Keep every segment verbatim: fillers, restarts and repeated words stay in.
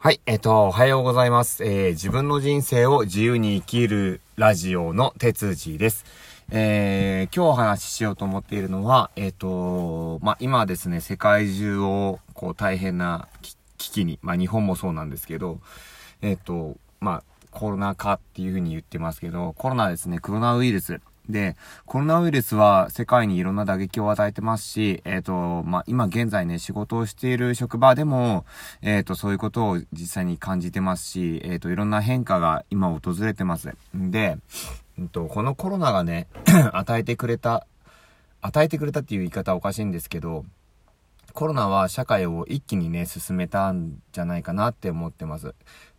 はい、えっと、おはようございます。えー、自分の人生を自由に生きるラジオのてつじです。えー、今日お話ししようと思っているのは、えっと、まあ、今ですね、世界中を、こう、大変な危機に、まあ、日本もそうなんですけど、えっと、まあ、コロナ禍っていうふうに言ってますけど、コロナですね、コロナウイルス。で、コロナウイルスは世界にいろんな打撃を与えてますし、えっと、まあ、今現在ね、仕事をしている職場でも、えっと、そういうことを実際に感じてますし、えっと、いろんな変化が今訪れてます。で、えっと、このコロナがね、与えてくれた、与えてくれたっていう言い方はおかしいんですけど、コロナは社会を一気にね、進めたんじゃないかなって思ってます。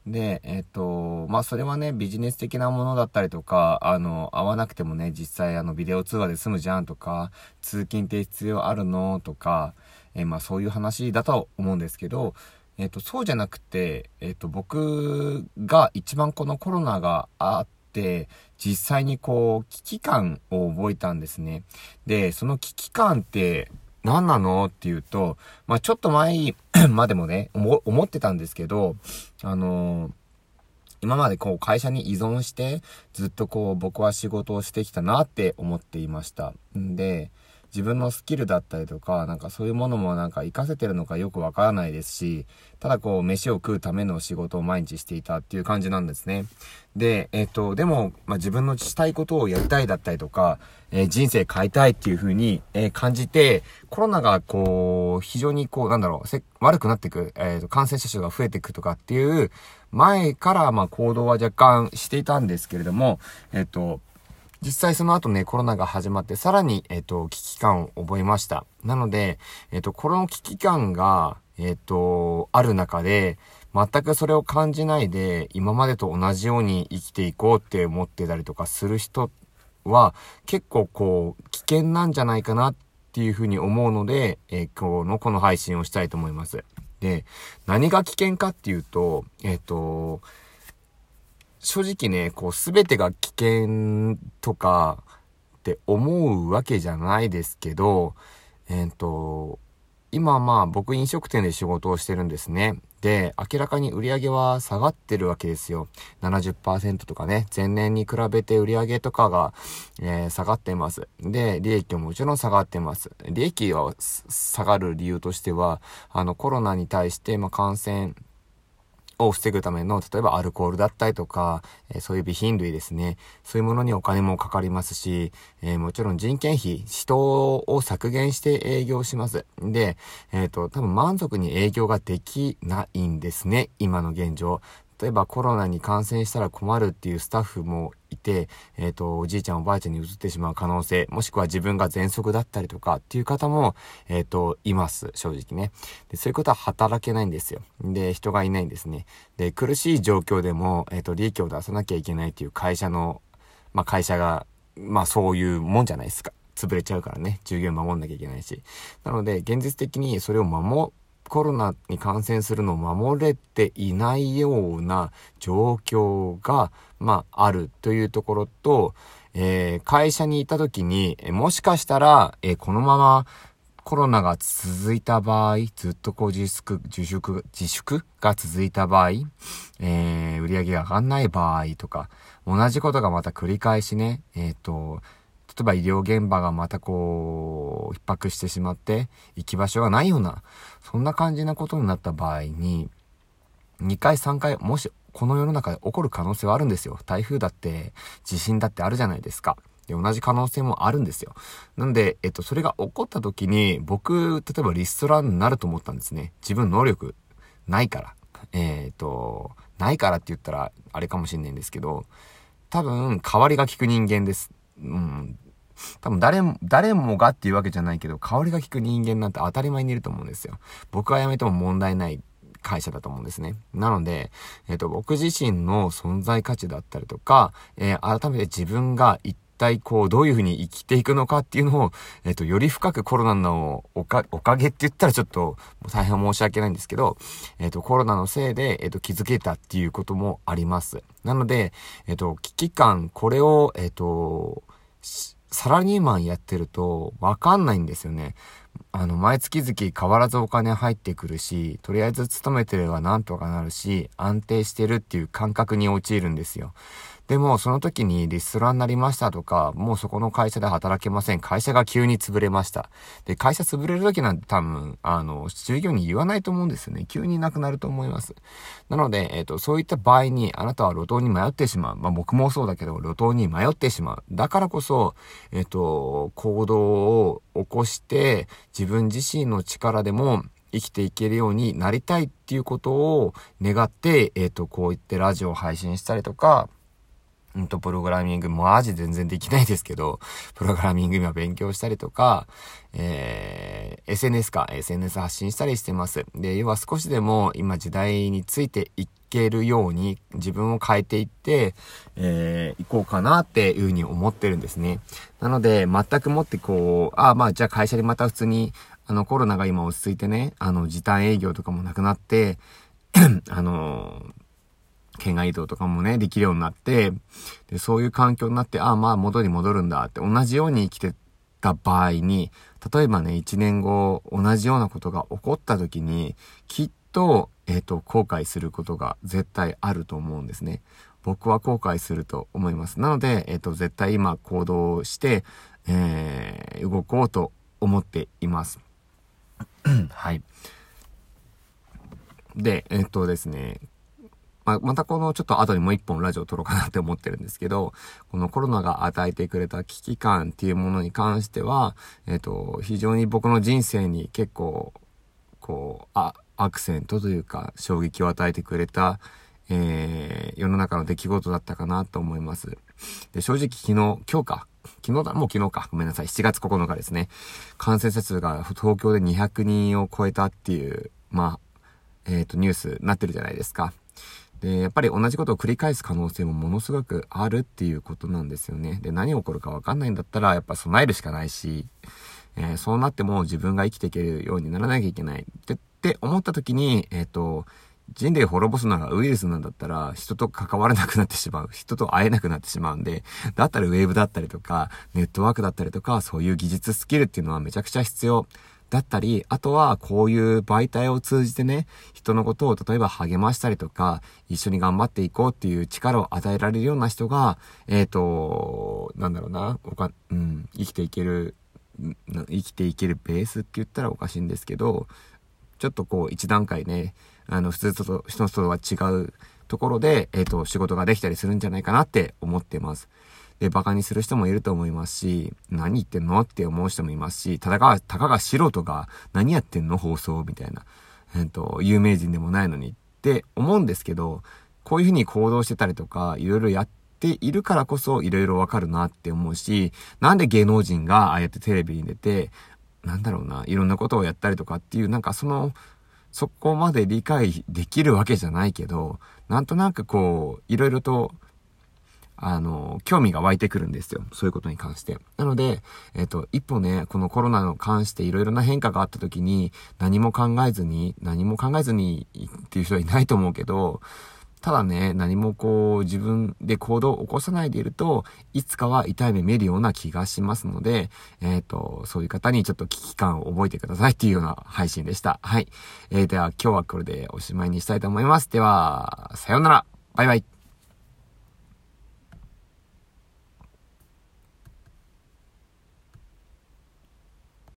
で、えっと、まあ、それはね、ビジネス的なものだったりとか、あの、会わなくてもね、実際あの、ビデオ通話で済むじゃんとか、通勤って必要あるのとか、え、まあ、そういう話だとは思うんですけど、えっと、そうじゃなくて、えっと、僕が一番このコロナがあって、実際にこう、危機感を覚えたんですね。で、その危機感って、何なのっていうと、まあ、ちょっと前までもね、思、思ってたんですけど、あのー、今までこう会社に依存して、ずっとこう僕は仕事をしてきたなって思っていました。んで、自分のスキルだったりとか、なんかそういうものもなんか活かせてるのかよくわからないですし、ただこう飯を食うための仕事を毎日していたっていう感じなんですね。で、えっと、でも、まあ、自分のしたいことをやりたいだったりとか、えー、人生変えたいっていう風に、えー、感じて、コロナがこう、非常にこう、なんだろう、せ悪くなってく、えーと、感染者数が増えてくとかっていう、前からまあ行動は若干していたんですけれども、えっと、実際その後ね、コロナが始まって、さらに、えっと、危機感を覚えました。なので、えっと、この危機感が、えっと、ある中で、全くそれを感じないで、今までと同じように生きていこうって思ってたりとかする人は、結構こう、危険なんじゃないかなっていうふうに思うので、えー、今日のこの配信をしたいと思います。で、何が危険かっていうと、えっと、正直ね、こう、すべてが危険とかって思うわけじゃないですけど、えっと、今まあ僕飲食店で仕事をしてるんですね。で、明らかに売り上げは下がってるわけですよ。ななじゅっパーセント とかね、前年に比べて売り上げとかが、えー、下がってます。で、利益ももちろん下がってます。利益が下がる理由としては、あのコロナに対して、まあ、感染を防ぐための、例えばアルコールだったりとか、えー、そういう備品類ですね。そういうものにお金もかかりますし、えー、もちろん人件費、人を削減して営業します。で、えっと、多分満足に営業ができないんですね。今の現状。例えばコロナに感染したら困るっていうスタッフもいて、えっと、おじいちゃんおばあちゃんに移ってしまう可能性、もしくは自分が喘息だったりとかっていう方も、えっと、います。正直ね。で、そういうことは働けないんですよ。で、人がいないんですね。で、苦しい状況でも、えっと、利益を出さなきゃいけないっていう会社の、まあ、会社が、まあ、そういうもんじゃないですか。潰れちゃうからね。従業員守んなきゃいけないし。なので、現実的にそれを守コロナに感染するのを守れていないような状況が、まあ、あるというところと、えー、会社にいた時に、もしかしたら、えー、このままコロナが続いた場合、ずっとこう自粛、自粛、自粛が続いた場合、えー、売り上げが上がんない場合とか、同じことがまた繰り返しね、えっと、例えば医療現場がまたこう逼迫してしまって行き場所がないようなそんな感じなことになった場合ににかいさんかいもしこの世の中で起こる可能性はあるんですよ。台風だって地震だってあるじゃないですか。で、同じ可能性もあるんですよ。なんで、えっと、それが起こった時に僕、例えばリストラになると思ったんですね。自分能力ないから。えっと、ないからって言ったらあれかもしれないんですけど、多分代わりが効く人間です。うん、多分誰も、誰もがっていうわけじゃないけど、香りが効く人間なんて当たり前にいると思うんですよ。僕が辞めても問題ない会社だと思うんですね。なので、えっと、僕自身の存在価値だったりとか、えー、改めて自分が一体こう、どういうふうに生きていくのかっていうのを、えっと、より深くコロナのおか、おかげって言ったらちょっと大変申し訳ないんですけど、えっと、コロナのせいで、えっと、気づけたっていうこともあります。なので、えっと、危機感、これを、えっと、サラリーマンやってると分かんないんですよね。あの毎月々変わらずお金入ってくるし、とりあえず勤めてればなんとかなるし、安定してるっていう感覚に陥るんですよ。でもその時にリストラになりましたとか、もうそこの会社で働けません、会社が急に潰れました。で、会社潰れる時なんて多分あの従業員に言わないと思うんですよね。急になくなると思います。なので、えーと、そういった場合にあなたは路頭に迷ってしまう。まあ僕もそうだけど路頭に迷ってしまう。だからこそ、えーと、行動を起こして自分自身の力でも生きていけるようになりたいっていうことを願って、えーと、こういってラジオを配信したりとか、うんと、プログラミング、マジ全然できないですけど、プログラミング今勉強したりとか、えー、エスエヌエス か、エスエヌエス 発信したりしてます。で、要は少しでも今時代についていけるように自分を変えていって、えー、いこうかなっていうふうに思ってるんですね。なので、全くもってこう、ああ、まあじゃあ会社でまた普通に、あのコロナが今落ち着いてね、あの時短営業とかもなくなって、あのー、県外移動とかもねできるようになって、でそういう環境になって、ああまあ元に戻るんだって同じように生きてた場合に、例えばねいちねんご同じようなことが起こった時にきっとえっと後悔することが絶対あると思うんですね。僕は後悔すると思います。なのでえっと絶対今行動して、えー、動こうと思っていますはい。でえっとですねまたこのちょっと後にもう一本ラジオを撮ろうかなって思ってるんですけど、このコロナが与えてくれた危機感っていうものに関しては、えっと、非常に僕の人生に結構、こう、あ、アクセントというか衝撃を与えてくれた、えー、世の中の出来事だったかなと思います。で、正直昨日、今日か。昨日だ、もう昨日か。ごめんなさい。しちがつここのかですね。感染者数が東京でにひゃくにんを超えたっていう、まあ、えっと、ニュースになってるじゃないですか。で、やっぱり同じことを繰り返す可能性もものすごくあるっていうことなんですよね。で、何起こるか分かんないんだったら、やっぱ備えるしかないし、えー、そうなっても自分が生きていけるようにならなきゃいけない。って、って思った時に、えっと、人類を滅ぼすのがウイルスなんだったら、人と関わらなくなってしまう。人と会えなくなってしまうんで、だったらウェーブだったりとか、ネットワークだったりとか、そういう技術スキルっていうのはめちゃくちゃ必要。だったり、あとはこういう媒体を通じてね、人のことを例えば励ましたりとか、一緒に頑張っていこうっていう力を与えられるような人が、えっと、なんだろうな、おか、うん、生きていける、生きていけるベースって言ったらおかしいんですけど、ちょっとこう一段階ね、あの、普通と人とは違うところで、えっと、仕事ができたりするんじゃないかなって思ってます。で、バカにする人もいると思いますし、何言ってんのって思う人もいますし、ただが、たかが素人が何やってんの放送みたいな、えっと、有名人でもないのにって思うんですけど、こういうふうに行動してたりとか、いろいろやっているからこそいろいろわかるなって思うし、なんで芸能人がああやってテレビに出て、なんだろうな、いろんなことをやったりとかっていう、なんかその、そこまで理解できるわけじゃないけど、なんとなくこう、いろいろと、あの、興味が湧いてくるんですよ。そういうことに関して。なので、えっと、一歩ね、このコロナに関していろいろな変化があった時に、何も考えずに、何も考えずにっていう人はいないと思うけど、ただね、何もこう、自分で行動を起こさないでいると、いつかは痛い目見るような気がしますので、えっと、そういう方にちょっと危機感を覚えてくださいっていうような配信でした。はい。えー、では今日はこれでおしまいにしたいと思います。では、さようなら。バイバイ。